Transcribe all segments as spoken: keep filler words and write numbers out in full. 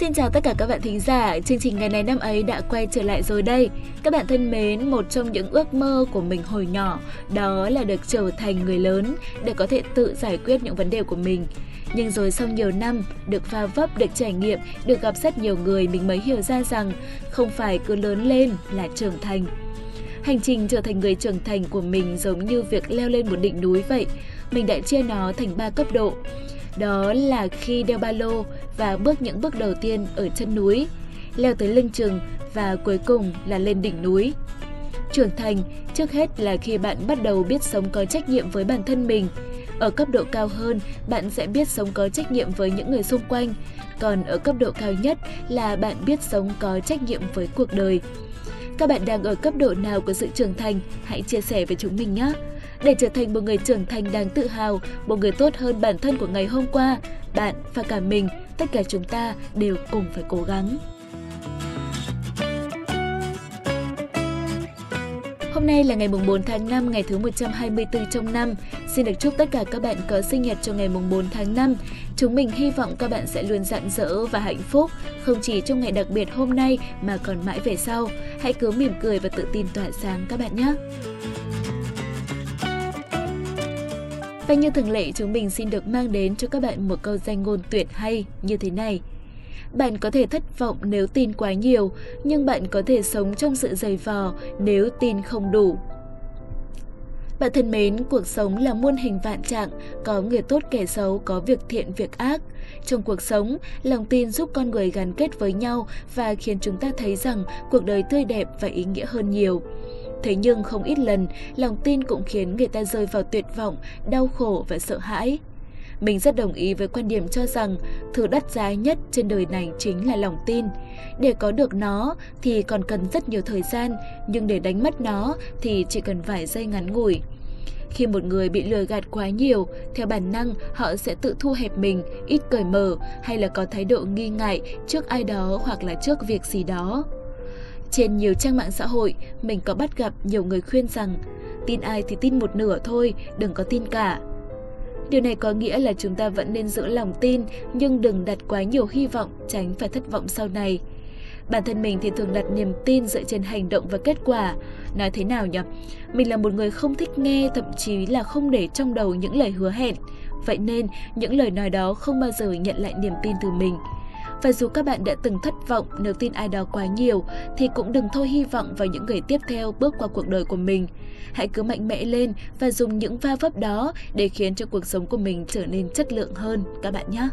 Xin chào tất cả các bạn thính giả, chương trình Ngày này năm ấy đã quay trở lại rồi đây. Các bạn thân mến, một trong những ước mơ của mình hồi nhỏ đó là được trở thành người lớn để có thể tự giải quyết những vấn đề của mình. Nhưng rồi sau nhiều năm, được va vấp, được trải nghiệm, được gặp rất nhiều người, mình mới hiểu ra rằng không phải cứ lớn lên là trưởng thành. Hành trình trở thành người trưởng thành của mình giống như việc leo lên một đỉnh núi vậy. Mình đã chia nó thành ba cấp độ. Đó là khi đeo ba lô và bước những bước đầu tiên ở chân núi, leo tới lưng chừng và cuối cùng là lên đỉnh núi. Trưởng thành trước hết là khi bạn bắt đầu biết sống có trách nhiệm với bản thân mình. Ở cấp độ cao hơn, bạn sẽ biết sống có trách nhiệm với những người xung quanh. Còn ở cấp độ cao nhất là bạn biết sống có trách nhiệm với cuộc đời. Các bạn đang ở cấp độ nào của sự trưởng thành? Hãy chia sẻ với chúng mình nhé! Để trở thành một người trưởng thành đáng tự hào, một người tốt hơn bản thân của ngày hôm qua, bạn và cả mình, tất cả chúng ta đều cùng phải cố gắng. Hôm nay là ngày bốn tháng năm, ngày thứ một trăm hai mươi tư trong năm. Xin được chúc tất cả các bạn có sinh nhật trong ngày bốn tháng năm. Chúng mình hy vọng các bạn sẽ luôn rạng rỡ và hạnh phúc, không chỉ trong ngày đặc biệt hôm nay mà còn mãi về sau. Hãy cứ mỉm cười và tự tin tỏa sáng các bạn nhé! Và như thường lệ, chúng mình xin được mang đến cho các bạn một câu danh ngôn tuyệt hay như thế này. Bạn có thể thất vọng nếu tin quá nhiều, nhưng bạn có thể sống trong sự dày vò nếu tin không đủ. Bạn thân mến, cuộc sống là muôn hình vạn trạng, có người tốt kẻ xấu, có việc thiện việc ác. Trong cuộc sống, lòng tin giúp con người gắn kết với nhau và khiến chúng ta thấy rằng cuộc đời tươi đẹp và ý nghĩa hơn nhiều. Thế nhưng không ít lần, lòng tin cũng khiến người ta rơi vào tuyệt vọng, đau khổ và sợ hãi. Mình rất đồng ý với quan điểm cho rằng thứ đắt giá nhất trên đời này chính là lòng tin. Để có được nó thì còn cần rất nhiều thời gian, nhưng để đánh mất nó thì chỉ cần vài giây ngắn ngủi. Khi một người bị lừa gạt quá nhiều, theo bản năng họ sẽ tự thu hẹp mình, ít cởi mở hay là có thái độ nghi ngại trước ai đó hoặc là trước việc gì đó. Trên nhiều trang mạng xã hội, mình có bắt gặp nhiều người khuyên rằng tin ai thì tin một nửa thôi, đừng có tin cả. Điều này có nghĩa là chúng ta vẫn nên giữ lòng tin nhưng đừng đặt quá nhiều hy vọng, tránh phải thất vọng sau này. Bản thân mình thì thường đặt niềm tin dựa trên hành động và kết quả. Nói thế nào nhỉ? Mình là một người không thích nghe, thậm chí là không để trong đầu những lời hứa hẹn. Vậy nên, những lời nói đó không bao giờ nhận lại niềm tin từ mình. Và dù các bạn đã từng thất vọng nếu tin ai đó quá nhiều thì cũng đừng thôi hy vọng vào những người tiếp theo bước qua cuộc đời của mình. Hãy cứ mạnh mẽ lên và dùng những va vấp đó để khiến cho cuộc sống của mình trở nên chất lượng hơn các bạn nhé!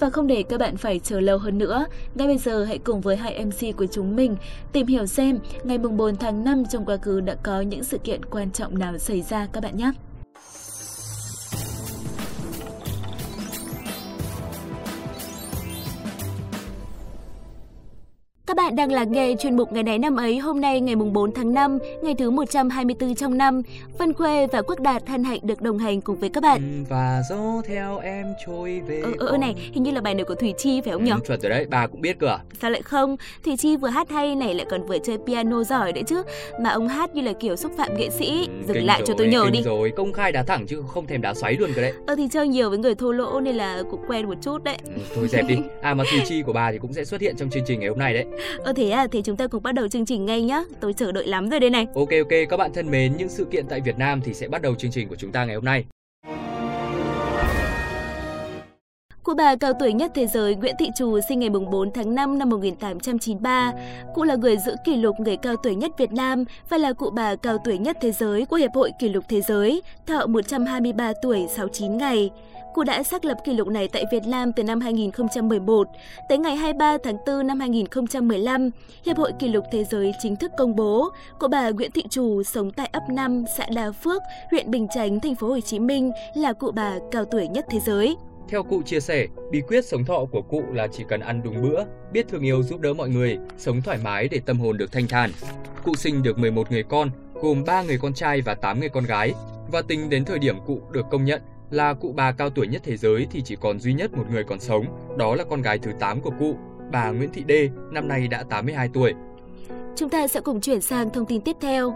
Và không để các bạn phải chờ lâu hơn nữa, ngay bây giờ hãy cùng với hai em xê của chúng mình tìm hiểu xem ngày bốn tháng năm trong quá khứ đã có những sự kiện quan trọng nào xảy ra các bạn nhé! Các bạn đang lắng nghe chuyên mục Ngày này năm ấy, hôm nay ngày bốn tháng năm, ngày thứ một trăm hai mươi tư trong năm. Vân Khuê và Quốc Đạt hân hạnh được đồng hành cùng với các bạn. Và dấu theo em trôi về. Ờ, ờ này, hình như là bài này của Thùy Chi phải không nhỉ? Ừ, chuẩn rồi đấy, bà cũng biết cơ à? Sao lại không? Thùy Chi vừa hát hay này lại còn vừa chơi piano giỏi đấy chứ. Mà ông hát như là kiểu xúc phạm nghệ sĩ. Dừng kênh lại rồi, cho tôi nhờ đi. Rồi, công khai đá thẳng chứ không thèm đá xoáy luôn cơ đấy. Ờ thì chơi nhiều với người thô lỗ nên là cũng quen một chút đấy. Ừ, thôi dẹp đi. À mà Thùy Chi của bà thì cũng sẽ xuất hiện trong chương trình ngày hôm nay đấy. Ờ thế à, thì chúng ta cùng bắt đầu chương trình ngay nhá. Tôi chờ đợi lắm rồi đây này. Ok ok các bạn thân mến, những sự kiện tại Việt Nam thì sẽ bắt đầu chương trình của chúng ta ngày hôm nay. Cụ bà cao tuổi nhất thế giới Nguyễn Thị Trù sinh ngày bốn tháng5 năm một nghìn tám trăm chín mươi ba. Cụ là người giữ kỷ lục người cao tuổi nhất Việt Nam và là cụ bà cao tuổi nhất thế giới của Hiệp hội Kỷ lục Thế giới, thọ một trăm hai mươi ba tuổi sáu mươi chín ngày. Cụ đã xác lập kỷ lục này tại Việt Nam từ năm hai nghìn không trăm mười một. Tới ngày hai mươi ba tháng tư năm hai nghìn không trăm mười lăm, Hiệp hội Kỷ lục Thế giới chính thức công bố cụ bà Nguyễn Thị Trù sống tại ấp năm, xã Đa Phước, huyện Bình Chánh, thành phố Hồ Chí Minh là cụ bà cao tuổi nhất thế giới. Theo cụ chia sẻ, bí quyết sống thọ của cụ là chỉ cần ăn đúng bữa, biết thương yêu giúp đỡ mọi người, sống thoải mái để tâm hồn được thanh thản. Cụ sinh được mười một người con, gồm ba người con trai và tám người con gái. Và tính đến thời điểm cụ được công nhận là cụ bà cao tuổi nhất thế giới thì chỉ còn duy nhất một người còn sống, đó là con gái thứ tám của cụ, bà Nguyễn Thị Đê, năm nay đã tám mươi hai tuổi. Chúng ta sẽ cùng chuyển sang thông tin tiếp theo.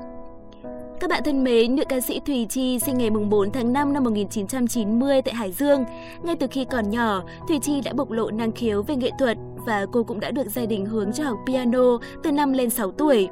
Các bạn thân mến, nữ ca sĩ Thùy Chi sinh ngày bốn tháng năm năm một nghìn chín trăm chín mươi tại Hải Dương. Ngay từ khi còn nhỏ, Thùy Chi đã bộc lộ năng khiếu về nghệ thuật và cô cũng đã được gia đình hướng cho học piano từ năm lên sáu tuổi.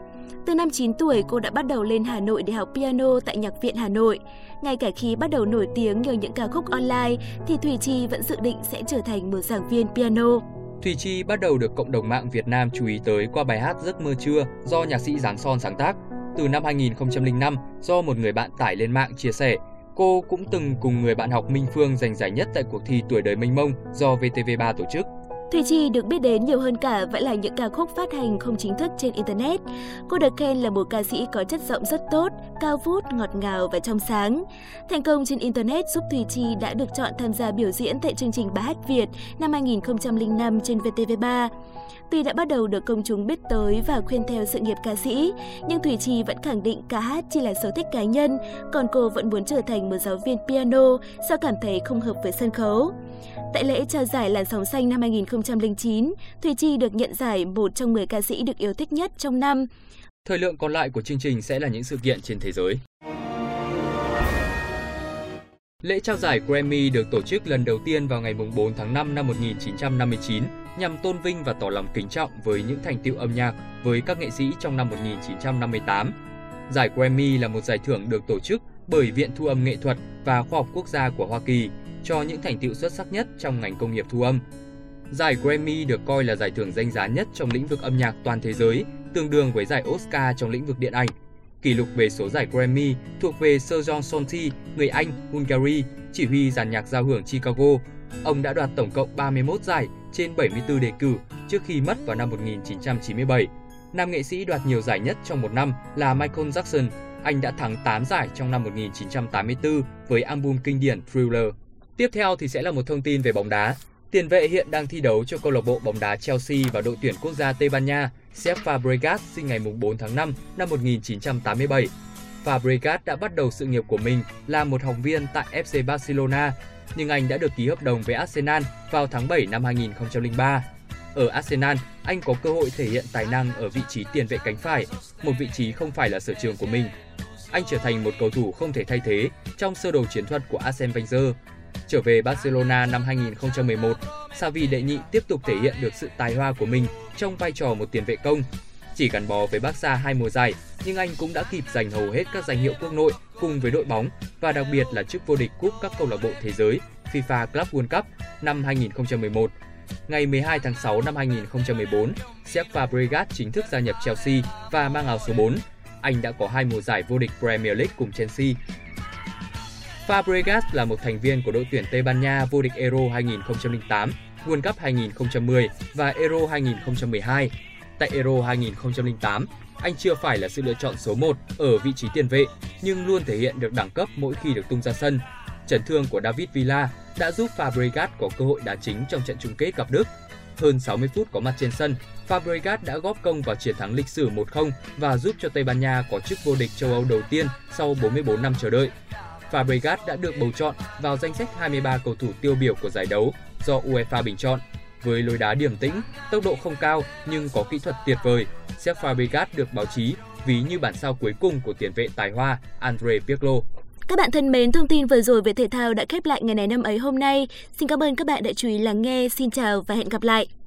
Từ năm chín tuổi, cô đã bắt đầu lên Hà Nội để học piano tại Nhạc viện Hà Nội. Ngay cả khi bắt đầu nổi tiếng nhờ những ca khúc online thì Thùy Chi vẫn dự định sẽ trở thành một giảng viên piano. Thùy Chi bắt đầu được cộng đồng mạng Việt Nam chú ý tới qua bài hát Giấc mơ trưa do nhạc sĩ Giáng Son sáng tác. Từ năm hai nghìn không trăm lẻ năm, do một người bạn tải lên mạng chia sẻ, cô cũng từng cùng người bạn học Minh Phương giành giải nhất tại cuộc thi Tuổi đời mênh mông do vê tê vê ba tổ chức. Thùy Chi được biết đến nhiều hơn cả vẫn là những ca khúc phát hành không chính thức trên Internet. Cô được khen là một ca sĩ có chất giọng rất tốt, cao vút, ngọt ngào và trong sáng. Thành công trên Internet giúp Thùy Chi đã được chọn tham gia biểu diễn tại chương trình Bài hát Việt năm hai nghìn không trăm lẻ năm trên vê tê vê ba. Tuy đã bắt đầu được công chúng biết tới và khuyên theo sự nghiệp ca sĩ, nhưng Thùy Chi vẫn khẳng định ca hát chỉ là sở thích cá nhân, còn cô vẫn muốn trở thành một giáo viên piano do cảm thấy không hợp với sân khấu. Tại lễ trao giải Làn sóng xanh năm hai nghìn không trăm lẻ chín, Thùy Chi được nhận giải một trong mười ca sĩ được yêu thích nhất trong năm. Thời lượng còn lại của chương trình sẽ là những sự kiện trên thế giới. Lễ trao giải Grammy được tổ chức lần đầu tiên vào ngày bốn tháng năm năm một nghìn chín trăm năm mươi chín nhằm tôn vinh và tỏ lòng kính trọng với những thành tựu âm nhạc với các nghệ sĩ trong năm một nghìn chín trăm năm mươi tám. Giải Grammy là một giải thưởng được tổ chức bởi Viện Thu âm Nghệ thuật và Khoa học Quốc gia của Hoa Kỳ cho những thành tựu xuất sắc nhất trong ngành công nghiệp thu âm. Giải Grammy được coi là giải thưởng danh giá nhất trong lĩnh vực âm nhạc toàn thế giới, tương đương với giải Oscar trong lĩnh vực điện ảnh. Kỷ lục về số giải Grammy thuộc về Sir John Sonti, người Anh, Hungary, chỉ huy dàn nhạc giao hưởng Chicago. Ông đã đoạt tổng cộng ba mươi mốt giải trên bảy mươi tư đề cử trước khi mất vào năm một nghìn chín trăm chín mươi bảy. Nam nghệ sĩ đoạt nhiều giải nhất trong một năm là Michael Jackson. Anh đã thắng tám giải trong năm một nghìn chín trăm tám mươi tư với album kinh điển Thriller. Tiếp theo thì sẽ là một thông tin về bóng đá. Tiền vệ hiện đang thi đấu cho câu lạc bộ bóng đá Chelsea và đội tuyển quốc gia Tây Ban Nha, Cesc Fabregas sinh ngày bốn tháng năm năm một nghìn chín trăm tám mươi bảy. Fabregas đã bắt đầu sự nghiệp của mình là một học viên tại ép xê Barcelona, nhưng anh đã được ký hợp đồng với Arsenal vào tháng bảy năm hai nghìn không trăm lẻ ba. Ở Arsenal, anh có cơ hội thể hiện tài năng ở vị trí tiền vệ cánh phải, một vị trí không phải là sở trường của mình. Anh trở thành một cầu thủ không thể thay thế trong sơ đồ chiến thuật của Arsene Wenger. Trở về Barcelona năm hai nghìn không trăm mười một, Xavi đệ nhị tiếp tục thể hiện được sự tài hoa của mình trong vai trò một tiền vệ công. Chỉ gắn bó với Barca hai mùa giải, nhưng anh cũng đã kịp giành hầu hết các danh hiệu quốc nội cùng với đội bóng và đặc biệt là chức vô địch cúp các câu lạc bộ thế giới FIFA Club World Cup năm hai nghìn không trăm mười một. Ngày mười hai tháng sáu năm hai nghìn không trăm mười bốn, Cesc Fabregas chính thức gia nhập Chelsea và mang áo số bốn. Anh đã có hai mùa giải vô địch Premier League cùng Chelsea. Fabregas là một thành viên của đội tuyển Tây Ban Nha vô địch Euro hai nghìn không trăm lẻ tám, World Cup hai nghìn không trăm mười và Euro hai nghìn không trăm mười hai. Tại Euro hai nghìn không trăm lẻ tám, anh chưa phải là sự lựa chọn số một ở vị trí tiền vệ, nhưng luôn thể hiện được đẳng cấp mỗi khi được tung ra sân. Chấn thương của David Villa đã giúp Fabregas có cơ hội đá chính trong trận chung kết gặp Đức. Hơn sáu mươi phút có mặt trên sân, Fabregas đã góp công vào chiến thắng lịch sử một không và giúp cho Tây Ban Nha có chức vô địch châu Âu đầu tiên sau bốn mươi bốn năm chờ đợi. Fabregas đã được bầu chọn vào danh sách hai mươi ba cầu thủ tiêu biểu của giải đấu do UEFA bình chọn. Với lối đá điềm tĩnh, tốc độ không cao nhưng có kỹ thuật tuyệt vời, Cesc Fabregas được báo chí ví như bản sao cuối cùng của tiền vệ tài hoa Andre Pique. Các bạn thân mến, thông tin vừa rồi về thể thao đã khép lại ngày này năm ấy hôm nay. Xin cảm ơn các bạn đã chú ý lắng nghe. Xin chào và hẹn gặp lại.